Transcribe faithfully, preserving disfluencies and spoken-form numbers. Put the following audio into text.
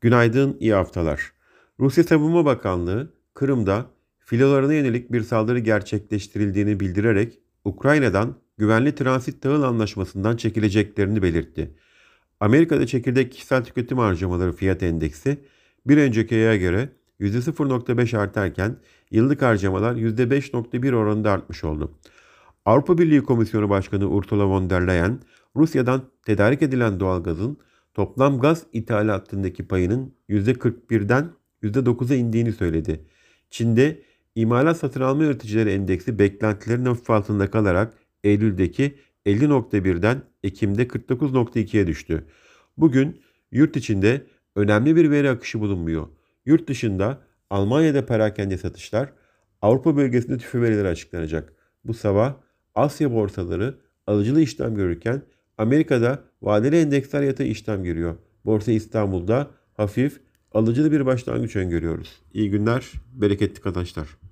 Günaydın, iyi haftalar. Rusya Savunma Bakanlığı, Kırım'da filolarına yönelik bir saldırı gerçekleştirildiğini bildirerek Ukrayna'dan güvenli transit tahıl anlaşmasından çekileceklerini belirtti. Amerika'da çekirdek kişisel tüketim harcamaları fiyat endeksi bir önceki aya göre yüzde sıfır nokta beş artarken yıllık harcamalar yüzde beş nokta bir oranında artmış oldu. Avrupa Birliği Komisyonu Başkanı Ursula von der Leyen, Rusya'dan tedarik edilen doğalgazın toplam gaz ithalatındaki payının yüzde kırk birden yüzde dokuza indiğini söyledi. Çin'de imalat satın alma üreticileri endeksi beklentilerin hafif altında kalarak Eylül'deki elli nokta birden Ekim'de kırk dokuz nokta ikiye düştü. Bugün yurt içinde önemli bir veri akışı bulunmuyor. Yurt dışında Almanya'da perakende satışlar, Avrupa bölgesinde tüfe verileri açıklanacak. Bu sabah Asya borsaları alıcılı işlem görürken Amerika'da vadeli endeksler yatay işlem görüyor. Borsa İstanbul'da hafif alıcılı bir başlangıç öngörüyoruz. İyi günler, bereketli kazançlar.